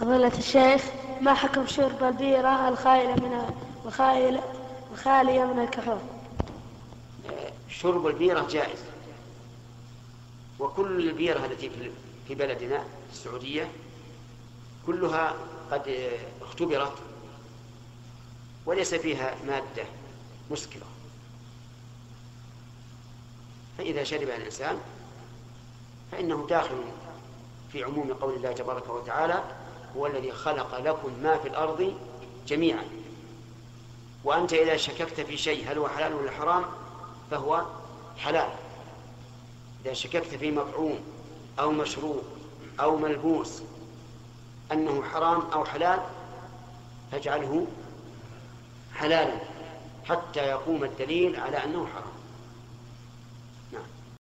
فضيلة الشيخ، ما حكم شرب البيرة الخالية من الكحول؟ شرب البيرة جائز، وكل البيرة التي في بلدنا في السعودية كلها قد اختبرت وليس فيها مادة مسكرة، فإذا شرب الإنسان فإنه داخل في عموم قول الله تبارك وتعالى: هو الذي خلق لكم ما في الأرض جميعا. وأنت إذا شككت في شيء هل هو حلال ولا حرام فهو حلال. إذا شككت في مطعوم أو مشروب أو ملبوس أنه حرام أو حلال فاجعله حلالا حتى يقوم الدليل على أنه حرام.